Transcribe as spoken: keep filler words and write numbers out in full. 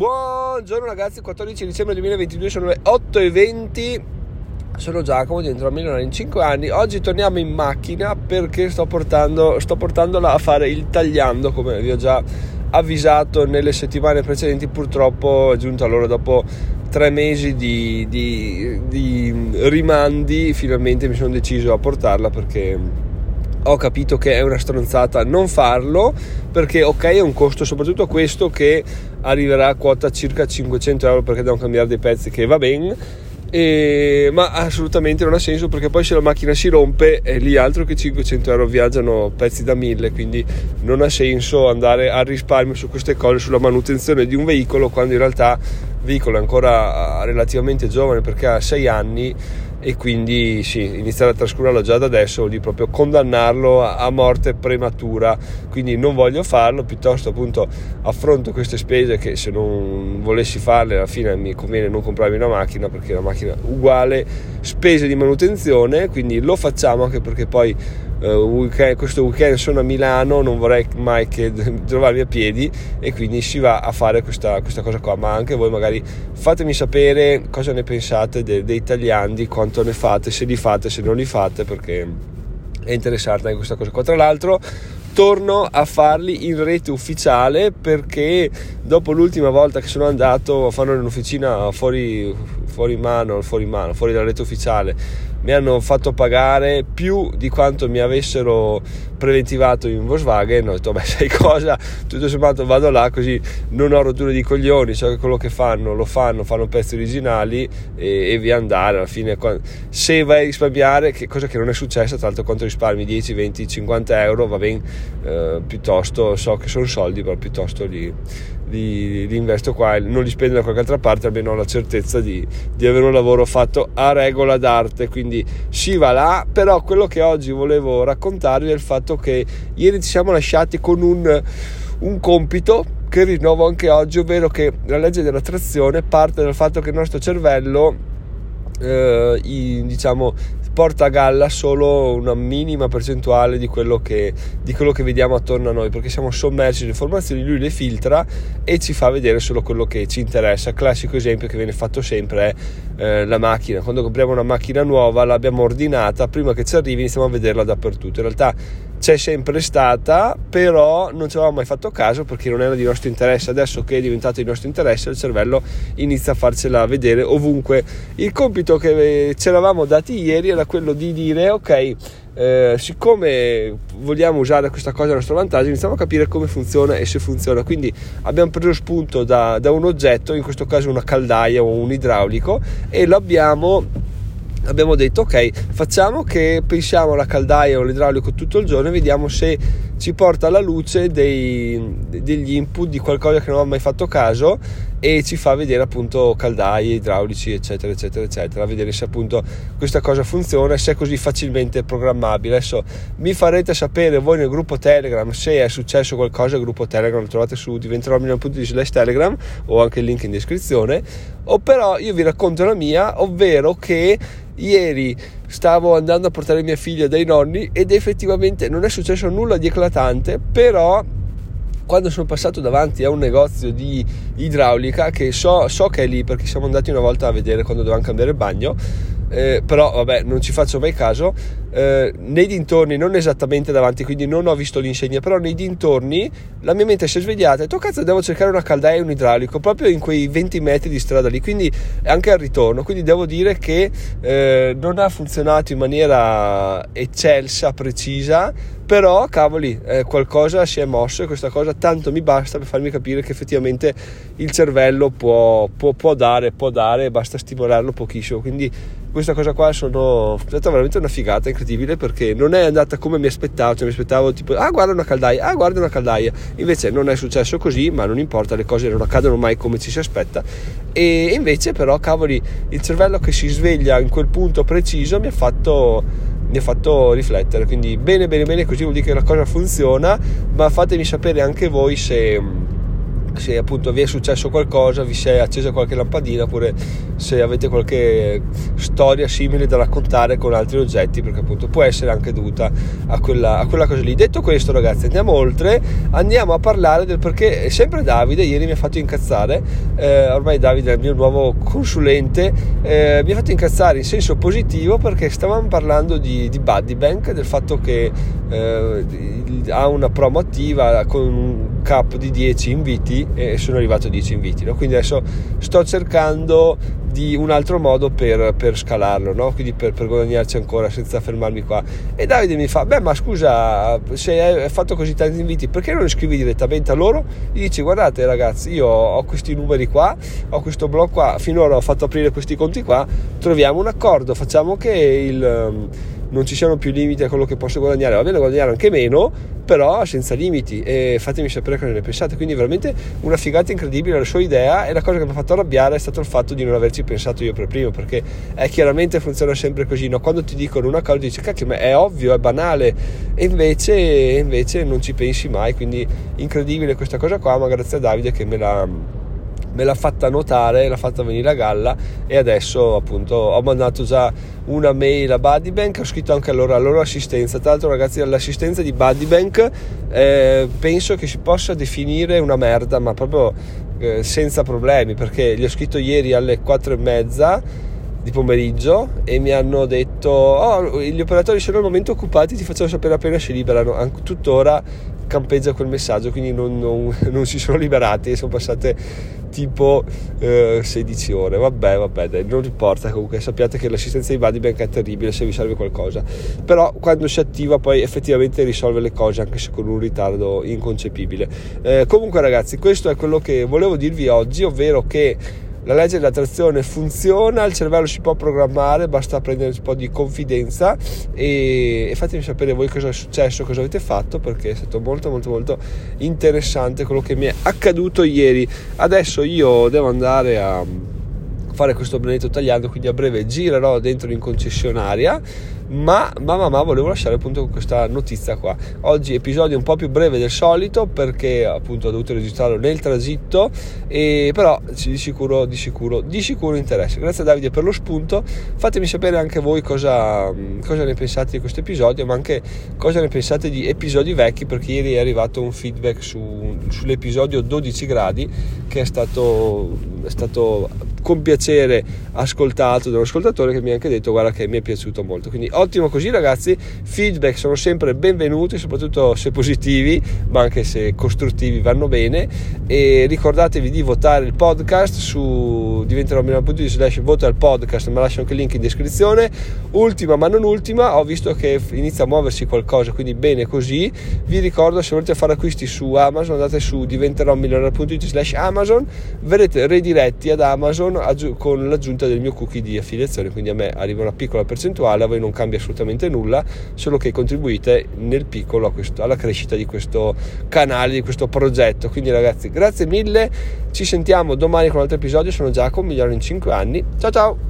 Buongiorno ragazzi, quattordici dicembre duemilaventidue, sono le otto e venti. Sono Giacomo, diventerò milionario in cinque anni. Oggi torniamo in macchina perché sto portando sto portandola a fare il tagliando, come vi ho già avvisato nelle settimane precedenti. Purtroppo è giunta l'ora, dopo tre mesi di, di, di rimandi, finalmente mi sono deciso a portarla perché ho capito che è una stronzata non farlo, perché ok, è un costo, soprattutto questo che arriverà a quota circa cinquecento euro, perché devo cambiare dei pezzi, che va bene, e, ma assolutamente non ha senso, perché poi se la macchina si rompe è lì altro che cinquecento euro, viaggiano pezzi da mille, quindi non ha senso andare al risparmio su queste cose, sulla manutenzione di un veicolo, quando in realtà il veicolo è ancora relativamente giovane, perché ha sei anni. E quindi sì, iniziare a trascurarlo già da adesso vuol dire proprio condannarlo a morte prematura, quindi non voglio farlo. Piuttosto appunto affronto queste spese che, se non volessi farle, alla fine mi conviene non comprarmi una macchina, perché la macchina uguale spese di manutenzione, quindi lo facciamo, anche perché poi eh, weekend, questo weekend sono a Milano, non vorrei mai che trovarmi a piedi, e quindi si va a fare questa, questa cosa qua. Ma anche voi magari fatemi sapere cosa ne pensate de, dei tagliandi, quanto ne fate, se li fate, se non li fate, perché è interessante anche questa cosa qua. Tra l'altro torno a farli in rete ufficiale, perché dopo l'ultima volta che sono andato a farlo in un'officina fuori, fuori mano, fuori mano, fuori dalla rete ufficiale, mi hanno fatto pagare più di quanto mi avessero preventivato in Volkswagen. Ho detto, beh, sai cosa, tutto sommato vado là così non ho rotture di coglioni, so che quello che fanno lo fanno, fanno pezzi originali e, e via andare. Alla fine, se vai a risparmiare, che cosa che non è successa, tra l'altro, quanto risparmi, dieci, venti, cinquanta euro, va bene. Eh, piuttosto, so che sono soldi, però piuttosto li, li, li investo qua e non li spendo da qualche altra parte, almeno ho la certezza di, di avere un lavoro fatto a regola d'arte, quindi si va là. Però quello che oggi volevo raccontarvi è il fatto che ieri ci siamo lasciati con un, un compito che rinnovo anche oggi, ovvero che la legge dell'attrazione parte dal fatto che il nostro cervello eh, i, diciamo porta a galla solo una minima percentuale di quello che di quello che vediamo attorno a noi, perché siamo sommersi di informazioni, lui le filtra e ci fa vedere solo quello che ci interessa. Classico esempio che viene fatto sempre è eh, la macchina. Quando compriamo una macchina nuova, l'abbiamo ordinata, prima che ci arrivi iniziamo a vederla dappertutto. In realtà c'è sempre stata, però non ci avevamo mai fatto caso perché non era di nostro interesse. Adesso che è diventato di nostro interesse, il cervello inizia a farcela vedere ovunque. Il compito che ce l'avamo dati ieri era quello di dire, ok, eh, siccome vogliamo usare questa cosa a nostro vantaggio, iniziamo a capire come funziona e se funziona. Quindi abbiamo preso spunto da, da un oggetto, in questo caso una caldaia o un idraulico, e l'abbiamo... abbiamo detto, ok, facciamo che pensiamo alla caldaia o all'idraulico tutto il giorno e vediamo se ci porta alla luce dei, degli input di qualcosa che non avevamo mai fatto caso, e ci fa vedere appunto caldaie, idraulici, eccetera eccetera eccetera, a vedere se appunto questa cosa funziona, se è così facilmente programmabile. Adesso mi farete sapere voi nel gruppo Telegram se è successo qualcosa. Il gruppo Telegram lo trovate su diventerò milionare punto it slash telegram, o anche il link in descrizione. O però io vi racconto la mia, ovvero che ieri stavo andando a portare mia figlia dai nonni ed effettivamente non è successo nulla di eclatante, però quando sono passato davanti a un negozio di idraulica, che so, so che è lì perché siamo andati una volta a vedere quando dovevamo cambiare il bagno, eh, però vabbè, non ci faccio mai caso, eh, nei dintorni, non esattamente davanti, quindi non ho visto l'insegna, però nei dintorni la mia mente si è svegliata e ho detto, cazzo, devo cercare una caldaia e un idraulico proprio in quei venti metri di strada lì, quindi anche al ritorno. Quindi devo dire che eh, non ha funzionato in maniera eccelsa, precisa, però cavoli, eh, qualcosa si è mosso, e questa cosa tanto mi basta per farmi capire che effettivamente il cervello può, può, può dare, può dare, basta stimolarlo pochissimo. Quindi questa cosa qua sono è stata veramente una figata incredibile, perché non è andata come mi aspettavo, cioè mi aspettavo tipo, ah guarda una caldaia, ah guarda una caldaia, invece non è successo così, ma non importa, le cose non accadono mai come ci si aspetta. E invece però cavoli, il cervello che si sveglia in quel punto preciso mi ha fatto... mi ha fatto riflettere. Quindi bene bene bene, così vuol dire che la cosa funziona. Ma fatemi sapere anche voi se se appunto vi è successo qualcosa, vi si è accesa qualche lampadina, oppure se avete qualche storia simile da raccontare con altri oggetti, perché appunto può essere anche dovuta a quella, a quella cosa lì. Detto questo, ragazzi, andiamo oltre, andiamo a parlare del perché sempre Davide ieri mi ha fatto incazzare, eh, ormai Davide è il mio nuovo consulente, eh, mi ha fatto incazzare in senso positivo, perché stavamo parlando di, di BuddyBank, del fatto che eh, ha una promo attiva con un cap di dieci inviti e sono arrivato a dieci inviti, no? Quindi adesso sto cercando di un altro modo per, per scalarlo, no? Quindi per, per guadagnarci ancora senza fermarmi qua. E Davide mi fa: beh, ma scusa, se hai fatto così tanti inviti, perché non li scrivi direttamente a loro? Gli dici: guardate ragazzi, io ho questi numeri qua, ho questo blog qua, finora ho fatto aprire questi conti qua, troviamo un accordo, facciamo che il... non ci siano più limiti a quello che posso guadagnare, va bene guadagnare anche meno, però senza limiti, e fatemi sapere cosa ne pensate. Quindi veramente una figata incredibile la sua idea, e la cosa che mi ha fatto arrabbiare è stato il fatto di non averci pensato io per primo, perché è chiaramente funziona sempre così, no? Quando ti dicono una cosa dici: cacchio, ma è ovvio, è banale, e invece, invece non ci pensi mai. Quindi incredibile questa cosa qua, ma grazie a Davide che me l'ha me l'ha fatta notare, l'ha fatta venire a galla, e adesso appunto ho mandato già una mail a BuddyBank, ho scritto anche allora la loro assistenza. Tra l'altro ragazzi, l'assistenza di BuddyBank eh, penso che si possa definire una merda, ma proprio eh, senza problemi, perché gli ho scritto ieri alle quattro e mezza di pomeriggio e mi hanno detto: oh, gli operatori sono al momento occupati, ti facciamo sapere appena si liberano. Anche tuttora campeggia quel messaggio, quindi non, non, non si sono liberati, sono passate tipo eh, sedici ore. Vabbè vabbè dai, non importa, comunque sappiate che l'assistenza di BuddyBank è terribile se vi serve qualcosa, però quando si attiva poi effettivamente risolve le cose, anche se con un ritardo inconcepibile. Eh, comunque ragazzi, questo è quello che volevo dirvi oggi, ovvero che la legge dell'attrazione funziona, il cervello si può programmare, basta prendere un po' di confidenza, e, e fatemi sapere voi cosa è successo, cosa avete fatto, perché è stato molto molto molto interessante quello che mi è accaduto ieri. Adesso io devo andare a fare questo benedetto tagliando, quindi a breve girerò dentro in concessionaria, ma mamma ma volevo lasciare appunto con questa notizia qua. Oggi episodio un po' più breve del solito, perché appunto ho dovuto registrarlo nel tragitto, e però di sicuro di sicuro di sicuro interesse. Grazie a Davide per lo spunto, fatemi sapere anche voi cosa, cosa ne pensate di questo episodio, ma anche cosa ne pensate di episodi vecchi, perché ieri è arrivato un feedback su, sull'episodio dodici gradi, che è stato, è stato con piacere ascoltato da un ascoltatore che mi ha anche detto: guarda che mi è piaciuto molto. Quindi ottimo così ragazzi, feedback sono sempre benvenuti, soprattutto se positivi, ma anche se costruttivi vanno bene, e ricordatevi di votare il podcast su diventerommilionare punto it slash vota il podcast, ma lascio anche il link in descrizione. Ultima ma non ultima, ho visto che inizia a muoversi qualcosa, quindi bene così. Vi ricordo, se volete fare acquisti su Amazon, andate su diventerommilionare punto it slash Amazon, verrete rediretti ad Amazon con l'aggiunta del mio cookie di affiliazione, quindi a me arriva una piccola percentuale, a voi non cambia assolutamente nulla, solo che contribuite nel piccolo a questo, alla crescita di questo canale, di questo progetto. Quindi ragazzi, grazie mille, ci sentiamo domani con un altro episodio. Sono Giacomo, migliore in cinque anni, ciao ciao.